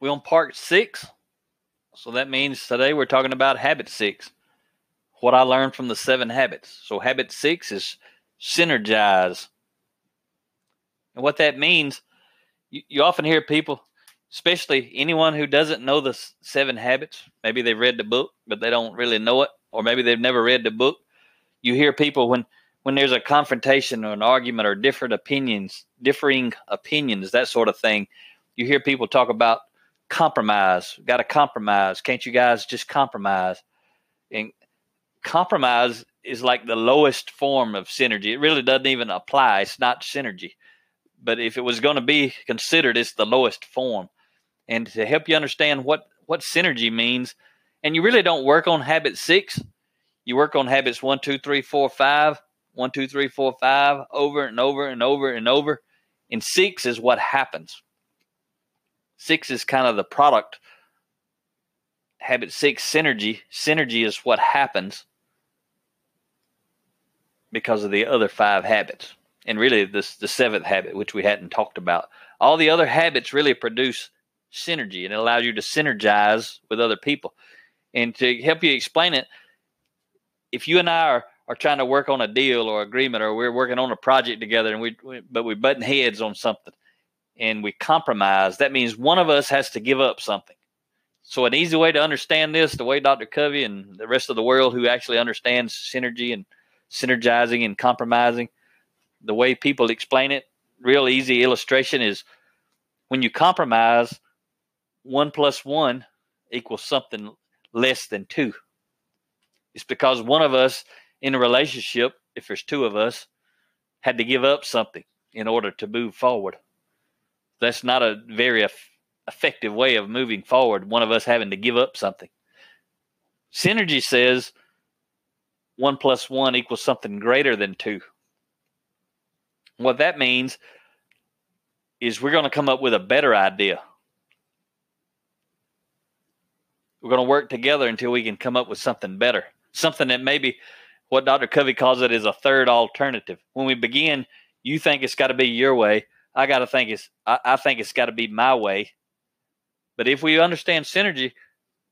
we're on part 6. So that means today we're talking about habit 6, what I learned from the 7 habits. So habit 6 is synergize. And what that means, you often hear people, especially anyone who doesn't know the 7 habits, maybe they've read the book, but they don't really know it, or maybe they've never read the book. You hear people when there's a confrontation or an argument or differing opinions, that sort of thing, you hear people talk about compromise. Got to compromise. Can't you guys just compromise? And compromise is like the lowest form of synergy. It really doesn't even apply. It's not synergy. But if it was going to be considered, it's the lowest form. And to help you understand what synergy means, and you really don't work on habit 6, you work on habits 1, 2, 3, 4, 5 over and over and over and over. And 6 is what happens. 6 is kind of the product. Habit 6, synergy. Synergy is what happens because of the other 5 habits. And really, this the 7th habit, which we hadn't talked about. All the other habits really produce synergy, and it allows you to synergize with other people. And to help you explain it, if you and I are trying to work on a deal or agreement, or we're working on a project together, and we button heads on something, and we compromise, that means one of us has to give up something. So an easy way to understand this, the way Dr. Covey and the rest of the world who actually understands synergy and synergizing and compromising, the way people explain it, real easy illustration is when you compromise, 1 plus 1 equals something less than 2. It's because one of us in a relationship, if there's 2 of us, had to give up something in order to move forward. That's not a very effective way of moving forward, one of us having to give up something. Synergy says 1 plus 1 equals something greater than 2. What that means is we're going to come up with a better idea. We're going to work together until we can come up with something better, something that maybe what Dr. Covey calls it is a third alternative. When we begin, you think it's got to be your way. I think it's got to be my way. But if we understand synergy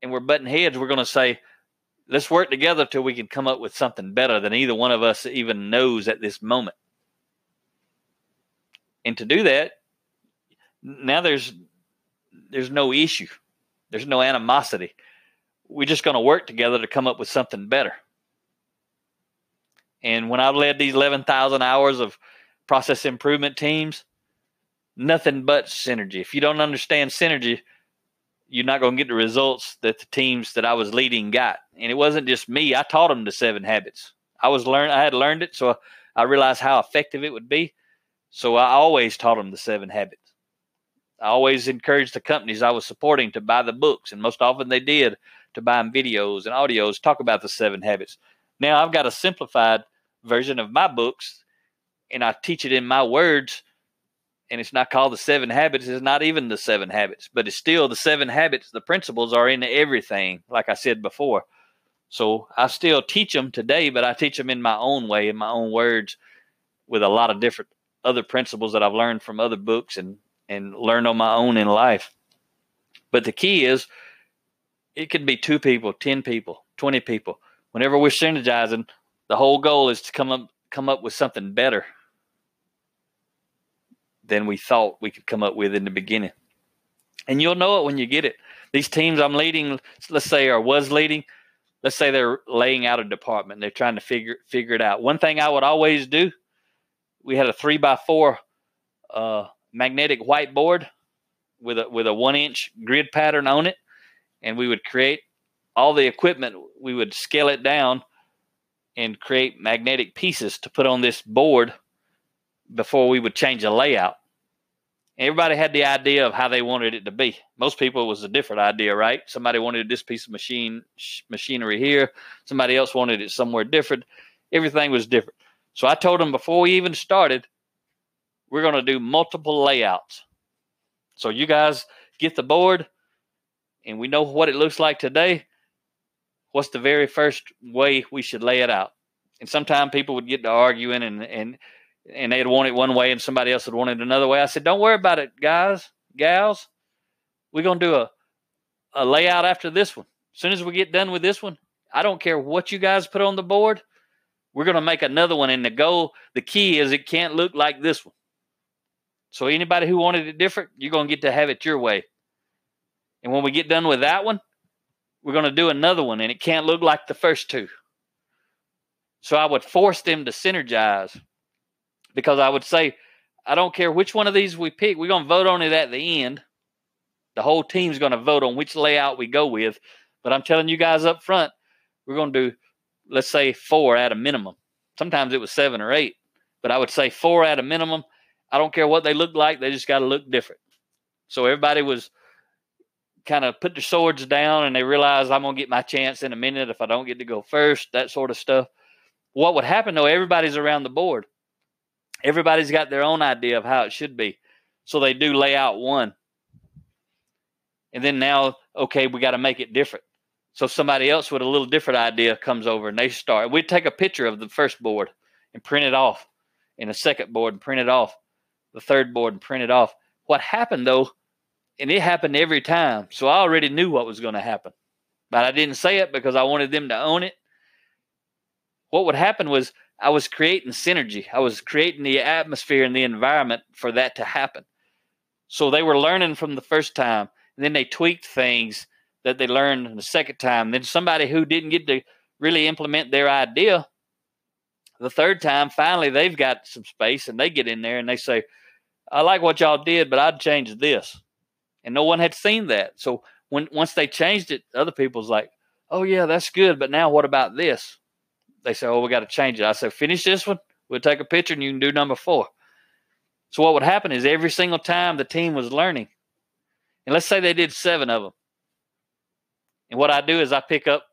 and we're butting heads, we're going to say, let's work together till we can come up with something better than either one of us even knows at this moment. And to do that, now there's no issue. There's no animosity. We're just going to work together to come up with something better. And when I've led these 11,000 hours of process improvement teams, nothing but synergy. If you don't understand synergy, you're not going to get the results that the teams that I was leading got. And it wasn't just me. I taught them the 7 habits. I had learned it, so I realized how effective it would be. So I always taught them the 7 habits. I always encouraged the companies I was supporting to buy the books, and most often they did, to buy videos and audios, talk about the 7 habits. Now I've got a simplified version of my books, and I teach it in my words, and it's not called the 7 habits. It's not even the 7 habits, but it's still the 7 habits. The principles are in everything, like I said before. So I still teach them today, but I teach them in my own way, in my own words, with a lot of different other principles that I've learned from other books and learned on my own in life. But the key is it could be 2 people, 10 people, 20 people. Whenever we're synergizing, the whole goal is to come up with something better than we thought we could come up with in the beginning. And you'll know it when you get it. These teams I'm leading, let's say, or was leading, let's say they're laying out a department. They're trying to figure it out. One thing I would always do, we had a 3x4 magnetic whiteboard with a 1-inch grid pattern on it. And we would create all the equipment. We would scale it down and create magnetic pieces to put on this board before we would change the layout. Everybody had the idea of how they wanted it to be. Most people, it was a different idea, right? Somebody wanted this piece of machinery here. Somebody else wanted it somewhere different. Everything was different. So I told them before we even started, we're going to do multiple layouts. So you guys get the board, and we know what it looks like today. What's the very first way we should lay it out? And sometimes people would get to arguing, and they'd want it one way, and somebody else would want it another way. I said, don't worry about it, guys, gals. We're going to do a layout after this one. As soon as we get done with this one, I don't care what you guys put on the board. We're going to make another one, and the key is it can't look like this one. So anybody who wanted it different, you're going to get to have it your way. And when we get done with that one, we're going to do another one, and it can't look like the first two. So I would force them to synergize, because I would say, I don't care which one of these we pick. We're going to vote on it at the end. The whole team's going to vote on which layout we go with. But I'm telling you guys up front, we're going to do, let's say, 4 at a minimum. Sometimes it was 7 or 8. But I would say 4 at a minimum. I don't care what they look like. They just got to look different. So everybody was kind of put their swords down, and they realized I'm going to get my chance in a minute if I don't get to go first, that sort of stuff. What would happen, though, everybody's around the board. Everybody's got their own idea of how it should be. So they do layout 1. And then now, okay, we got to make it different. So somebody else with a little different idea comes over, and they start. We'd take a picture of the first board and print it off, and the second board and print it off, the third board and print it off. What happened, though, and it happened every time, so I already knew what was going to happen. But I didn't say it because I wanted them to own it. What would happen was I was creating synergy. I was creating the atmosphere and the environment for that to happen. So they were learning from the first time, and then they tweaked things that they learned the second time. Then somebody who didn't get to really implement their idea the third time, finally they've got some space, and they get in there and they say, I like what y'all did, but I'd change this. And no one had seen that. So once they changed it, other people's like, oh, yeah, that's good. But now what about this? They say, oh, we got to change it. I said, finish this one. We'll take a picture, and you can do number 4. So what would happen is every single time the team was learning, and let's say they did 7 of them. And what I do is I pick up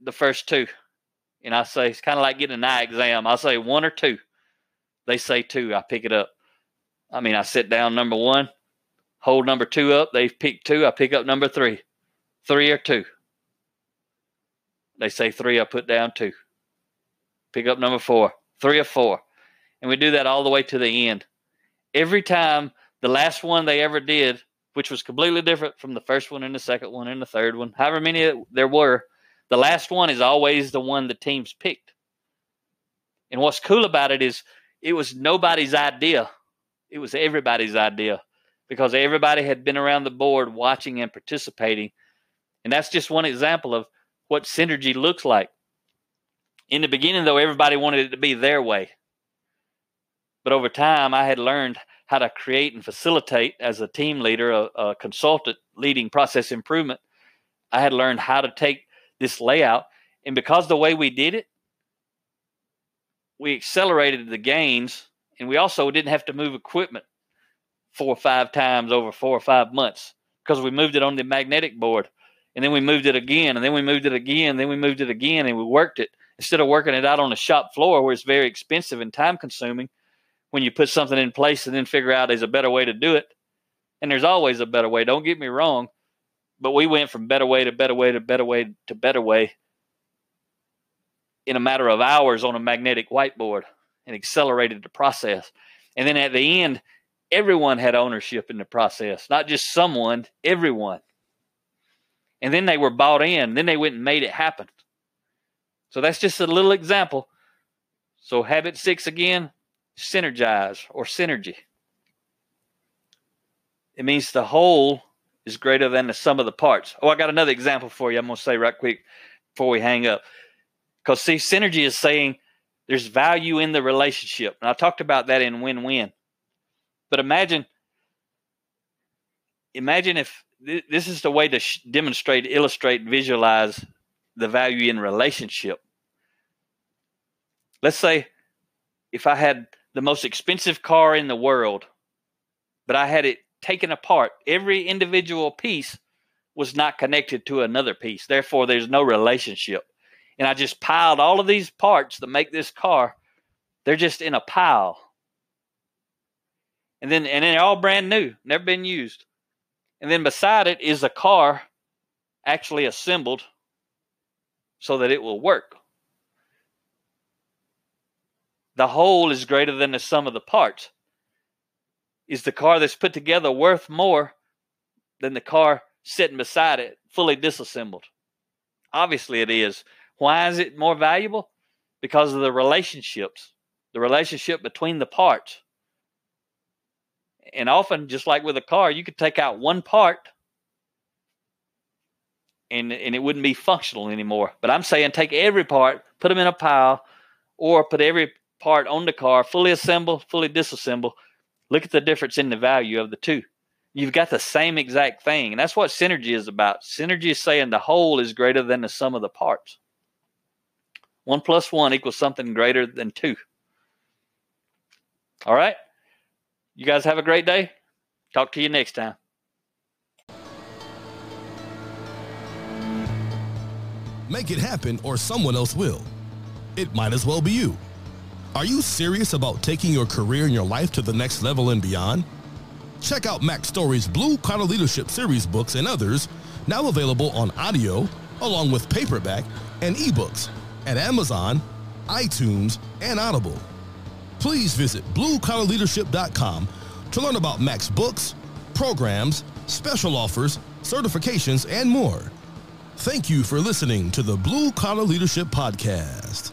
the first 2, and I say, it's kind of like getting an eye exam. I'll say 1 or 2. They say 2. I pick it up. I mean, I sit down number 1. Hold number 2 up. They pick 2. I pick up number 3. 3 or 2. They say 3. I put down 2. Pick up number 4. 3 or 4. And we do that all the way to the end. Every time, the last one they ever did, which was completely different from the first one and the second one and the third one, however many there were, the last one is always the one the team's picked. And what's cool about it is it was nobody's idea. It was everybody's idea, because everybody had been around the board watching and participating. And that's just one example of what synergy looks like. In the beginning, though, everybody wanted it to be their way. But over time, I had learned how to create and facilitate as a team leader, a consultant leading process improvement. I had learned how to take this layout. And because the way we did it, we accelerated the gains. And we also didn't have to move equipment 4 or 5 times over 4 or 5 months, because we moved it on the magnetic board, and then we moved it again, and then we moved it again, and then we moved it again, and we worked it. Instead of working it out on the shop floor, where it's very expensive and time consuming, when you put something in place and then figure out there's a better way to do it. And there's always a better way, don't get me wrong, but we went from better way to better way to better way to better way in a matter of hours on a magnetic whiteboard, and accelerated the process. And then at the end, everyone had ownership in the process, not just someone, everyone. And then they were bought in. Then they went and made it happen. So that's just a little example. So habit 6 again, synergize or synergy. It means the whole is greater than the sum of the parts. Oh, I got another example for you. I'm going to say right quick before we hang up. Because see, synergy is saying there's value in the relationship. And I talked about that in win-win. But imagine if this is the way to demonstrate, illustrate, visualize the value in relationship. Let's say if I had the most expensive car in the world, but I had it taken apart. Every individual piece was not connected to another piece. Therefore, there's no relationship. And I just piled all of these parts that make this car. They're just in a pile. And then they're all brand new, never been used. And then beside it is a car actually assembled so that it will work. The whole is greater than the sum of the parts. Is the car that's put together worth more than the car sitting beside it, fully disassembled? Obviously it is. Why is it more valuable? Because of the relationships, the relationship between the parts. And often, just like with a car, you could take out one part and it wouldn't be functional anymore. But I'm saying take every part, put them in a pile, or put every part on the car, fully assemble, fully disassemble. Look at the difference in the value of the two. You've got the same exact thing. And that's what synergy is about. Synergy is saying the whole is greater than the sum of the parts. 1 plus 1 equals something greater than 2. All right. You guys have a great day. Talk to you next time. Make it happen or someone else will. It might as well be you. Are you serious about taking your career and your life to the next level and beyond? Check out Max Story's Blue Collar Leadership Series books and others, now available on audio, along with paperback and ebooks at Amazon, iTunes, and Audible. Please visit bluecollarleadership.com to learn about Max books, programs, special offers, certifications, and more. Thank you for listening to the Blue Collar Leadership Podcast.